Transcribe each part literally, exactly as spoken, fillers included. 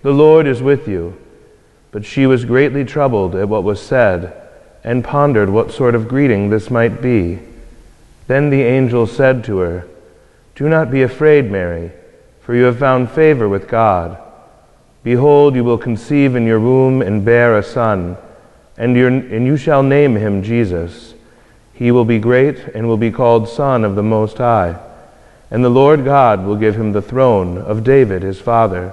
the Lord is with you." But she was greatly troubled at what was said, and pondered what sort of greeting this might be. Then the angel said to her, "Do not be afraid, Mary, for you have found favor with God. Behold, you will conceive in your womb and bear a son, and, your, and you shall name him Jesus. He will be great and will be called Son of the Most High, and the Lord God will give him the throne of David his father,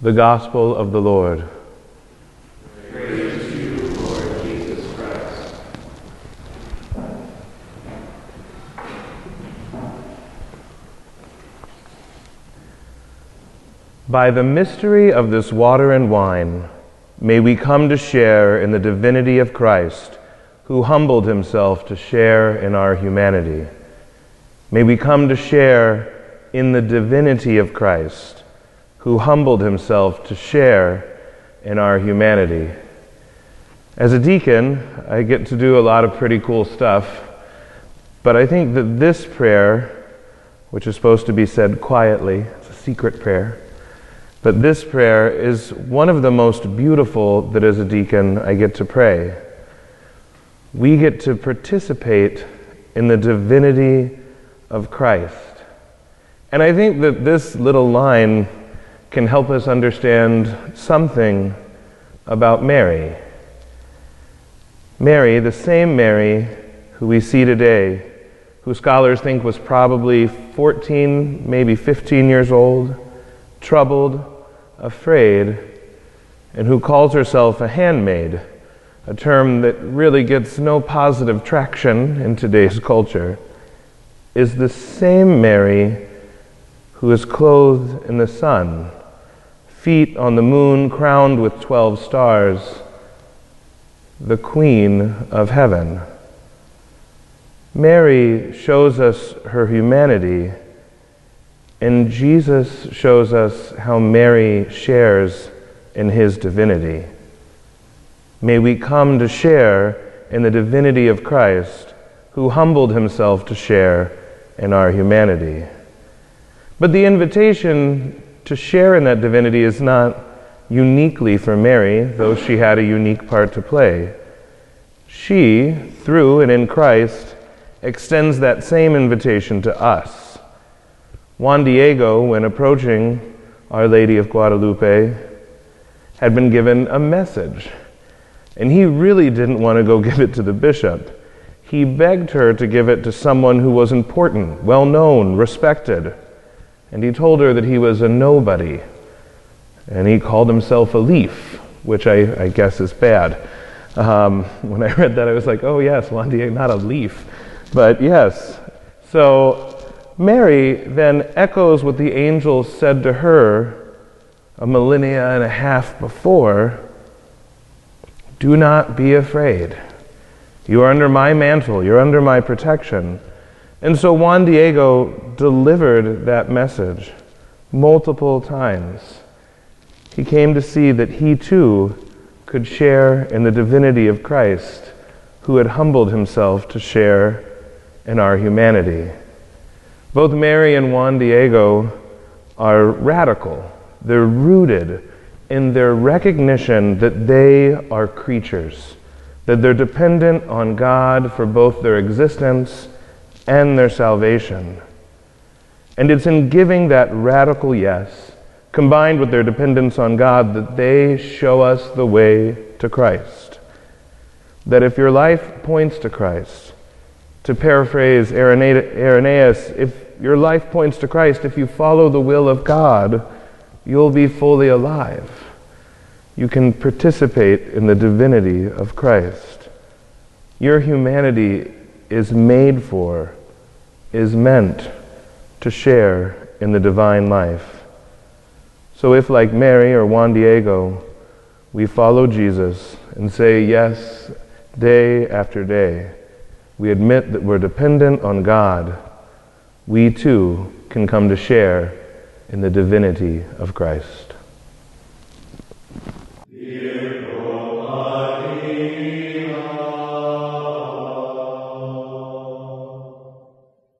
The Gospel of the Lord. By the mystery of this water and wine, may we come to share in the divinity of Christ, who humbled himself to share in our humanity. May we come to share in the divinity of Christ, who humbled himself to share in our humanity. As a deacon, I get to do a lot of pretty cool stuff, but I think that this prayer, which is supposed to be said quietly, it's a secret prayer, but this prayer is one of the most beautiful that as a deacon I get to pray. We get to participate in the divinity of Christ. And I think that this little line can help us understand something about Mary. Mary, the same Mary who we see today, who scholars think was probably fourteen, maybe fifteen years old, troubled, afraid, and who calls herself a handmaid, a term that really gets no positive traction in today's culture, is the same Mary who is clothed in the sun, feet on the moon crowned with twelve stars, the Queen of Heaven. Mary shows us her humanity, and Jesus shows us how Mary shares in his divinity. May we come to share in the divinity of Christ, who humbled himself to share in our humanity. But the invitation to share in that divinity is not uniquely for Mary, though she had a unique part to play. She, through and in Christ, extends that same invitation to us. Juan Diego, when approaching Our Lady of Guadalupe, had been given a message, and he really didn't want to go give it to the bishop. He begged her to give it to someone who was important, well-known, respected, and he told her that he was a nobody, and he called himself a leaf, which I, I guess is bad. Um, when I read that, I was like, oh yes, Juan Diego, not a leaf, but yes. So Mary then echoes what the angel said to her a millennia and a half before. "Do not be afraid. You are under my mantle. You're under my protection." And so Juan Diego delivered that message multiple times. he came to see that he too could share in the divinity of Christ, who had humbled himself to share in our humanity. Both Mary and Juan Diego are radical. They're rooted in their recognition that they are creatures, that they're dependent on God for both their existence and their salvation. And it's in giving that radical yes, combined with their dependence on God, that they show us the way to Christ. That if your life points to Christ, to paraphrase Irenaeus, if your life points to Christ, if you follow the will of God, you'll be fully alive. You can participate in the divinity of Christ. Your humanity is made for, is meant to share in the divine life. So if, like Mary or Juan Diego, we follow Jesus and say yes day after day, we admit that we're dependent on God, we too can come to share in the divinity of Christ.